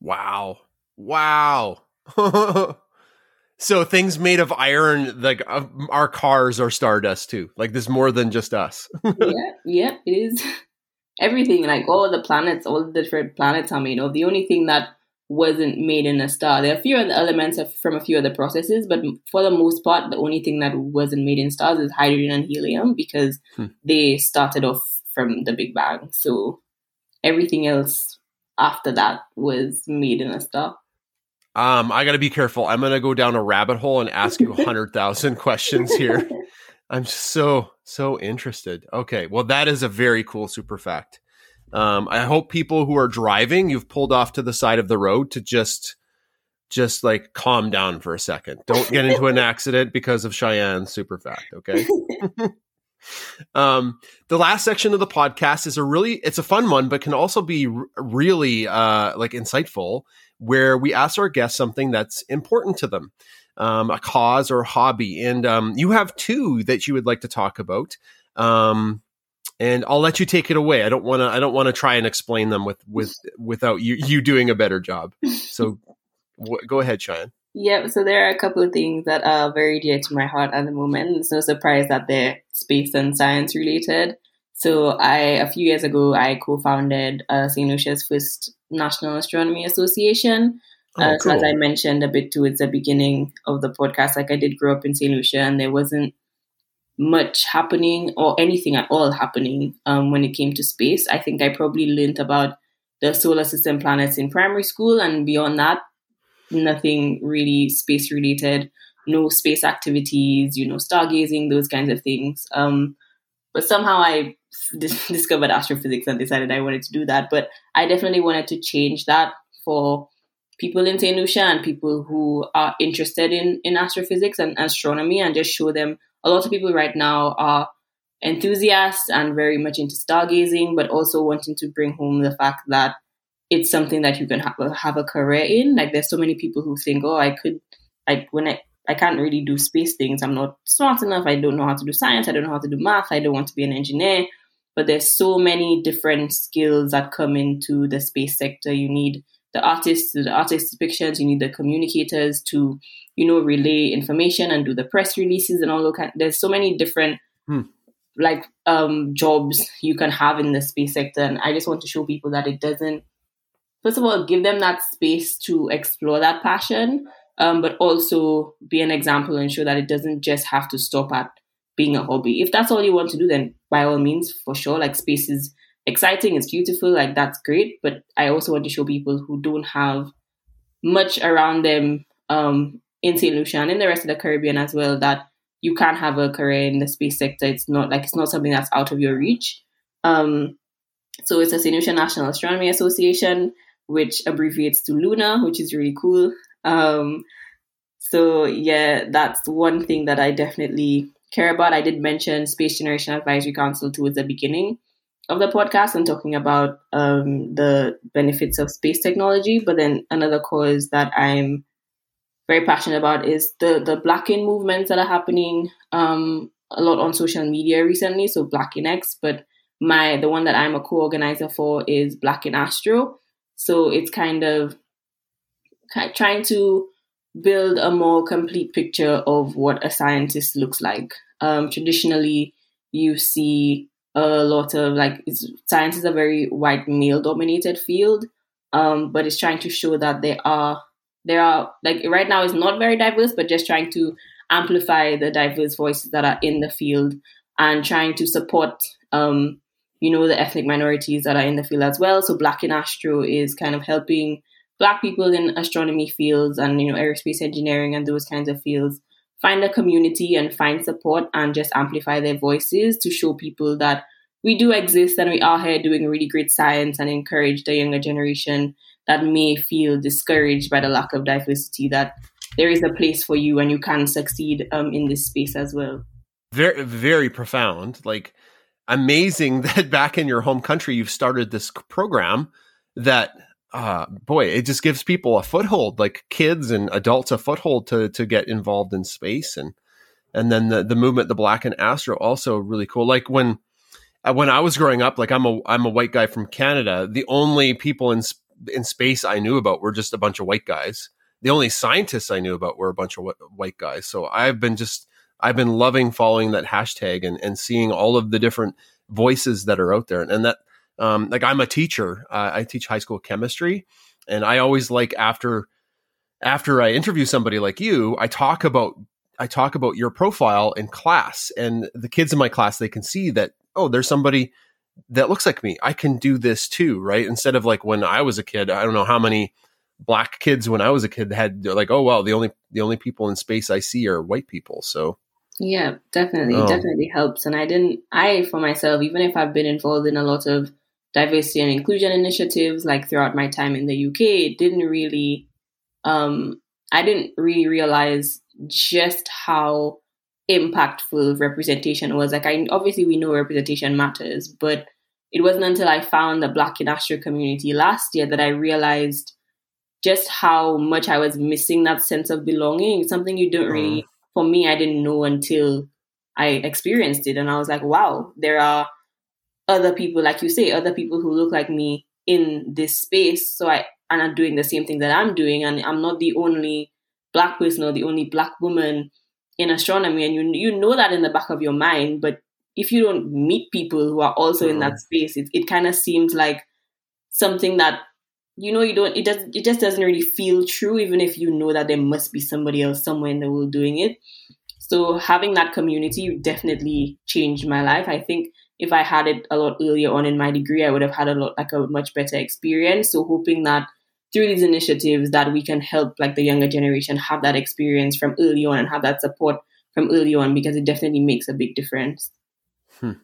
Wow. Wow. So things made of iron, like our cars are stardust too. Like there's more than just us. yeah, it is. Everything, like all the planets, all the different planets are made of. The only thing that wasn't made in a star, there are a few other elements from a few other processes, but for the most part, the only thing that wasn't made in stars is hydrogen and helium, because they started off from the Big Bang. So everything else after that was made in a star. I got to be careful. I'm going to go down a rabbit hole and ask you 100,000 questions here. I'm so interested. Okay. Well, that is a very cool super fact. I hope people who are driving, you've pulled off to the side of the road to just like calm down for a second. Don't get into an accident because of Cheyenne's super fact. Okay. The last section of the podcast is it's a fun one, but can also be really like insightful, where we ask our guests something that's important to them, a cause or a hobby. And you have two that you would like to talk about. And I'll let you take it away. I don't want to try and explain them without you doing a better job. So go ahead, Cheyenne. Yeah, so there are a couple of things that are very dear to my heart at the moment. It's no surprise that they're space and science related. So a few years ago, I co-founded Saint Lucia's first National Astronomy Association. Cool. So as I mentioned a bit towards the beginning of the podcast, like I did grow up in Saint Lucia, and there wasn't much happening or anything at all happening when it came to space. I think I probably learned about the solar system planets in primary school, and beyond that, nothing really space related, no space activities, stargazing, those kinds of things. But somehow I discovered astrophysics and decided I wanted to do that. But I definitely wanted to change that for people in St. Lucia and people who are interested in astrophysics and astronomy, and just show them. A lot of people right now are enthusiasts and very much into stargazing, but also wanting to bring home the fact that it's something that you can have a career in. Like there's so many people who think, I can't really do space things. I'm not smart enough. I don't know how to do science. I don't know how to do math. I don't want to be an engineer. But there's so many different skills that come into the space sector. You need the artists to do the artistic pictures. You need the communicators to, relay information and do the press releases and all that. There's so many different jobs you can have in the space sector. And I just want to show people that it doesn't, first of all, give them that space to explore that passion. But also be an example and show that it doesn't just have to stop at being a hobby. If that's all you want to do, then by all means, for sure, like space is exciting, it's beautiful, like that's great. But I also want to show people who don't have much around them in St. Lucia and in the rest of the Caribbean as well, that you can have a career in the space sector. It's not something that's out of your reach. So it's a St. Lucia National Astronomy Association, which abbreviates to LUNA, which is really cool. So yeah, that's one thing that I definitely care about. I did mention Space Generation Advisory Council towards the beginning of the podcast and talking about the benefits of space technology. But then another cause that I'm very passionate about is the Black in movements that are happening a lot on social media recently. So Black in X, but the one that I'm a co-organizer for is Black in Astro. So it's kind of trying to build a more complete picture of what a scientist looks like. Traditionally, you see a lot of science is a very white male-dominated field, but it's trying to show that there are right now it's not very diverse, but just trying to amplify the diverse voices that are in the field and trying to support, the ethnic minorities that are in the field as well. So Black in Astro is kind of helping Black people in astronomy fields and, aerospace engineering and those kinds of fields find a community and find support and just amplify their voices to show people that we do exist and we are here doing really great science, and encourage the younger generation that may feel discouraged by the lack of diversity that there is a place for you and you can succeed in this space as well. Very, very profound. Like, amazing that back in your home country, you've started this program that, it just gives people a foothold, like kids and adults, a foothold to get involved in space. And then the movement, the Black in Astro, also really cool. Like when I was growing up, like I'm a white guy from Canada. The only people in space I knew about were just a bunch of white guys. The only scientists I knew about were a bunch of white guys. So I've been loving following that hashtag and seeing all of the different voices that are out there. And that, I'm a teacher, I teach high school chemistry, and I always like after I interview somebody like you, I talk about your profile in class, and the kids in my class, they can see that, oh, there's somebody that looks like me. I can do this too, right? Instead of like when I was a kid, I don't know how many Black kids when I was a kid had like, oh, well, the only people in space I see are white people. So yeah, definitely helps. And for myself, even if I've been involved in a lot of diversity and inclusion initiatives, like throughout my time in the UK, it I didn't really realize just how impactful representation was. Like, obviously we know representation matters, but it wasn't until I found the Black in Astro community last year that I realized just how much I was missing that sense of belonging. It's something you don't really, for me, I didn't know until I experienced it. And I was like, wow, there are other people, like you say, other people who look like me in this space. So and I'm doing the same thing that I'm doing. And I'm not the only Black person or the only Black woman in astronomy. And you know that in the back of your mind. But if you don't meet people who are also in that space, it kind of seems like something that, it just doesn't really feel true, even if you know that there must be somebody else somewhere in the world doing it. So having that community definitely changed my life. I think if I had it a lot earlier on in my degree, I would have had a much better experience. So hoping that through these initiatives that we can help like the younger generation have that experience from early on and have that support from early on, because it definitely makes a big difference. And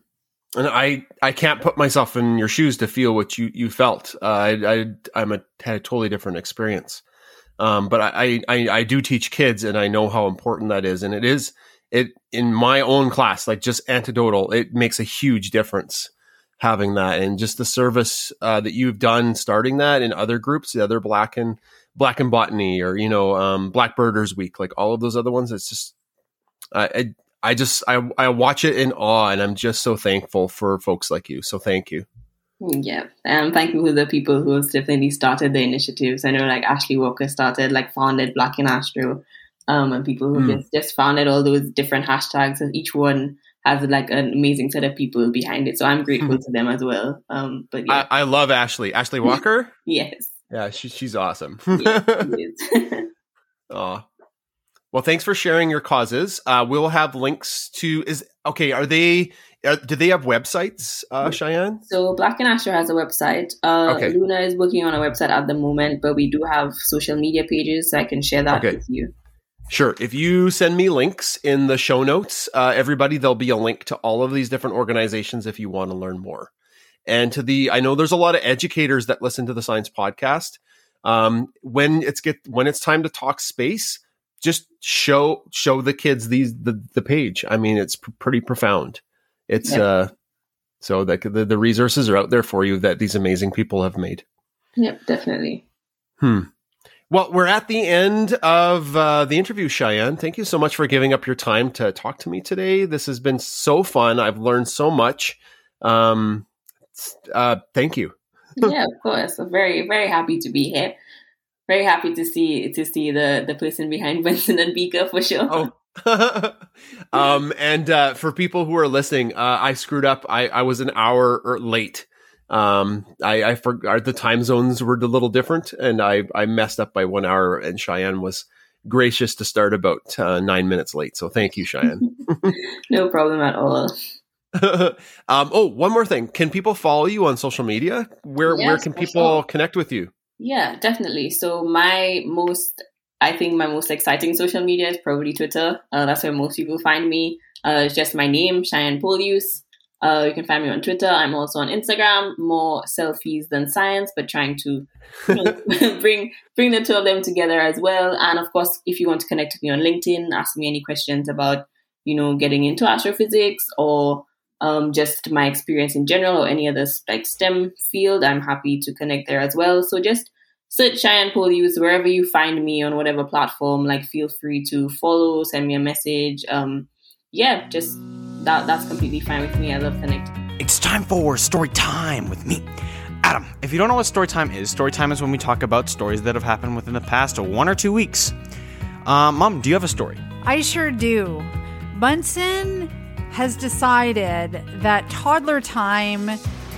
I can't put myself in your shoes to feel what you felt. I had a totally different experience. But I do teach kids, and I know how important that is. And it is in my own class, like just anecdotal, it makes a huge difference having that, and just the service that you've done starting that in other groups, the other Black in Botany, or, Black Birders Week, like all of those other ones. It's just, I watch it in awe, and I'm just so thankful for folks like you. So thank you. Yeah. I'm thankful for the people who have definitely started the initiatives. I know like Ashley Walker founded Black in Astro, and people who just founded all those different hashtags, and each one has like an amazing set of people behind it. So I'm grateful to them as well. But yeah. I love Ashley. Ashley Walker? Yes. Yeah, she's awesome. Yeah, she is. Aw. Well, thanks for sharing your causes. We'll have links to do they have websites, Cheyenne? So Black in Astro has a website. Okay. LUNA is working on a website at the moment, but we do have social media pages, so I can share that with you. Sure. If you send me links in the show notes, everybody, there'll be a link to all of these different organizations if you want to learn more. And I know there's a lot of educators that listen to the Science Podcast. When it's time to talk space, just show the kids the page. I mean, it's pretty profound. It's so that the resources are out there for you that these amazing people have made. Yep, definitely. Well, we're at the end of the interview, Cheyenne. Thank you so much for giving up your time to talk to me today. This has been so fun. I've learned so much. Thank you. Yeah, of course. I'm very, very happy to be here. Very happy to see the person behind Bunsen and Beaker for sure. Oh. And for people who are listening, I screwed up. I was an hour late. I forgot the time zones were a little different, and I messed up by 1 hour. And Cheyenne was gracious to start about 9 minutes late. So thank you, Cheyenne. No problem at all. One more thing. Can people follow you on social media? Where can people connect with you? Yeah, definitely. So my most exciting social media is probably Twitter. That's where most people find me. It's just my name, Cheyenne Polius. You can find me on Twitter. I'm also on Instagram, more selfies than science, but trying to bring the two of them together as well. And of course, if you want to connect with me on LinkedIn, ask me any questions about, getting into astrophysics or just my experience in general or any other STEM field, I'm happy to connect there as well. So just search Cheyenne Polius wherever you find me on whatever platform, feel free to follow, send me a message. That's completely fine with me. I love connecting. It's time for story time with me, Adam. If you don't know what story time is when we talk about stories that have happened within the past 1 or 2 weeks. Mom, do you have a story? I sure do. Bunsen has decided that toddler time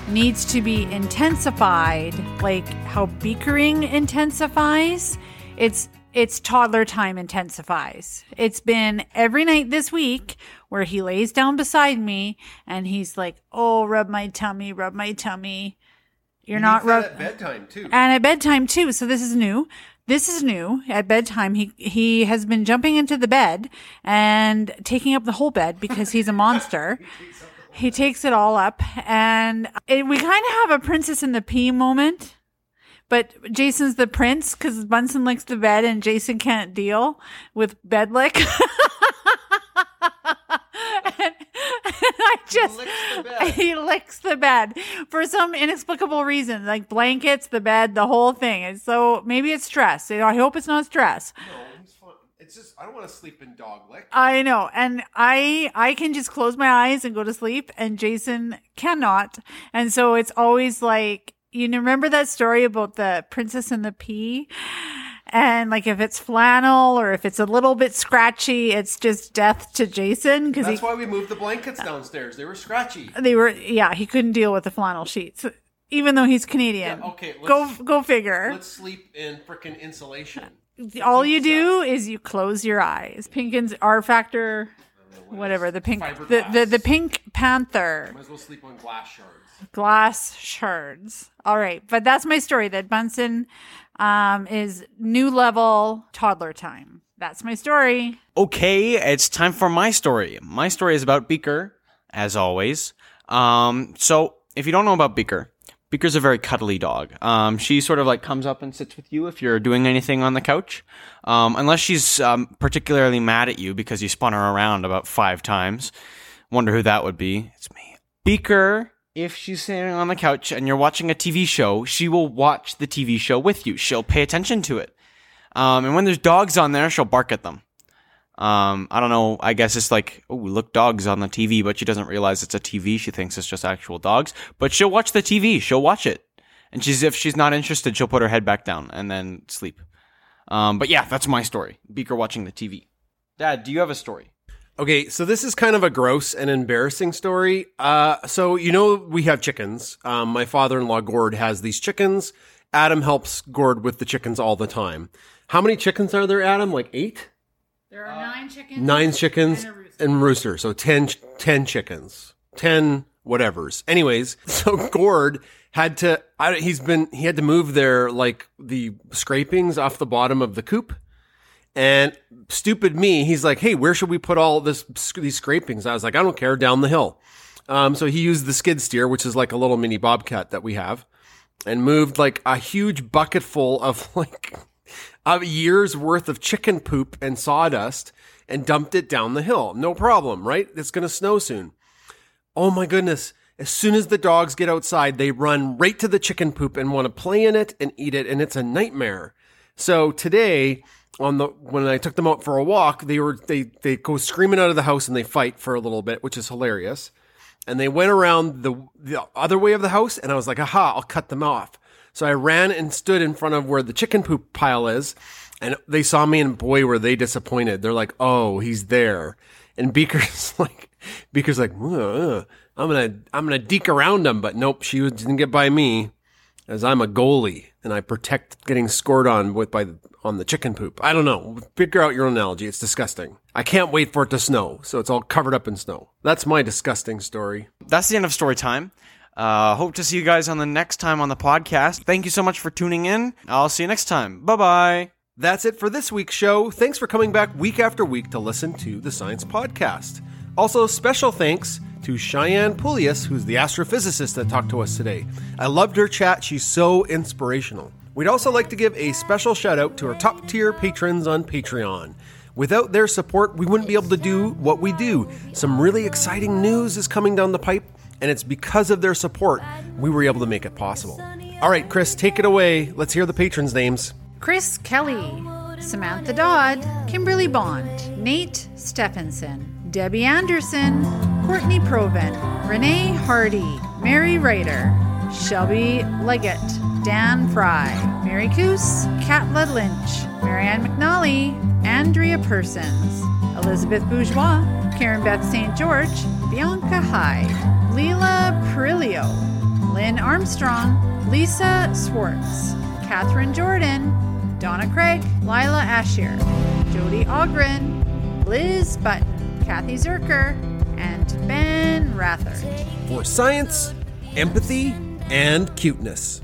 needs to be intensified, like how beakering intensifies. It's toddler time intensifies. It's been every night this week where he lays down beside me and he's like, "Oh, rub my tummy. You're not rubbing." At bedtime too. And at bedtime too. So this is new. At bedtime, he has been jumping into the bed and taking up the whole bed because he's a monster. He takes it all up, and we kind of have a Princess and the Pea moment. But Jason's the prince because Bunsen licks the bed and Jason can't deal with bed lick. He licks the bed for some inexplicable reason, like blankets, the bed, the whole thing. And so maybe it's stress. I hope it's not stress. No, it's just I don't want to sleep in dog lick. I know, and I can just close my eyes and go to sleep, and Jason cannot. And so it's always like. You remember that story about the Princess and the Pea? And if it's flannel or if it's a little bit scratchy, it's just death to Jason. That's why we moved the blankets downstairs. They were scratchy. He couldn't deal with the flannel sheets, even though he's Canadian. Yeah, okay. Go figure. Let's sleep in frickin' insulation. All you do is you close your eyes. Pinkin's R-Factor, whatever, the pink, the Pink Panther. Might as well sleep on glass shards. All right. But that's my story that Bunsen is new level toddler time. That's my story. Okay. It's time for my story. My story is about Beaker, as always. So if you don't know about Beaker, Beaker's a very cuddly dog. She sort of comes up and sits with you if you're doing anything on the couch. Unless she's particularly mad at you because you spun her around about 5 times. Wonder who that would be. It's me. Beaker. If she's sitting on the couch and you're watching a TV show, she will watch the TV show with you. She'll pay attention to it. And when there's dogs on there, she'll bark at them. I don't know. I guess it's look, dogs on the TV, but she doesn't realize it's a TV. She thinks it's just actual dogs. But she'll watch the TV. She'll watch it. And if she's not interested, she'll put her head back down and then sleep. That's my story. Beaker watching the TV. Dad, do you have a story? Okay, so this is kind of a gross and embarrassing story. We have chickens. My father-in-law, Gord, has these chickens. Adam helps Gord with the chickens all the time. How many chickens are there, Adam? 8? There are 9 chickens. 9 chickens and a rooster. So 10 chickens. 10 whatevers. Anyways, so Gord had to move their, the scrapings off the bottom of the coop. And stupid me, he's like, "Hey, where should we put all these scrapings?" I was like, "I don't care, down the hill." So he used the skid steer, which is a little mini bobcat that we have, and moved a huge bucket full of a year's worth of chicken poop and sawdust and dumped it down the hill. No problem, right? It's going to snow soon. Oh my goodness. As soon as the dogs get outside, they run right to the chicken poop and want to play in it and eat it. And it's a nightmare. So today... when I took them out for a walk, they go screaming out of the house and they fight for a little bit, which is hilarious. And they went around the other way of the house, and I was like, "Aha! I'll cut them off." So I ran and stood in front of where the chicken poop pile is, and they saw me, and boy, were they disappointed. They're like, "Oh, he's there!" And Beaker's like, "I'm gonna deke around him," but nope, she didn't get by me, as I'm a goalie and I protect getting scored on with by on the chicken poop. I don't know. Figure out your own analogy. It's disgusting. I can't wait for it to snow, so it's all covered up in snow. That's my disgusting story. That's the end of story time. Hope to see you guys on the next time on the podcast. Thank you so much for tuning in. I'll see you next time. Bye-bye. That's it for this week's show. Thanks for coming back week after week to listen to the Science Podcast. Also, special thanks to Cheyenne Polius, who's the astrophysicist that talked to us today. I loved her chat. She's so inspirational. We'd also like to give a special shout out to our top tier patrons on Patreon. Without their support, we wouldn't be able to do what we do. Some really exciting news is coming down the pipe, and it's because of their support we were able to make it possible. All right, Chris, take it away. Let's hear the patrons' names. Chris Kelly, Samantha Dodd, Kimberly Bond, Nate Stephenson, Debbie Anderson, Courtney Proven, Renee Hardy, Mary Ryder, Shelby Leggett, Dan Fry, Mary Coos, Katla Lynch, Marianne McNally, Andrea Persons, Elizabeth Bourgeois, Karen Beth St. George, Bianca Hyde, Leila Perillo, Lynn Armstrong, Lisa Swartz, Catherine Jordan, Donna Craig, Lila Asher, Jody Ogren, Liz Button, Kathy Zerker, and Ben Rather. For science, empathy, and cuteness.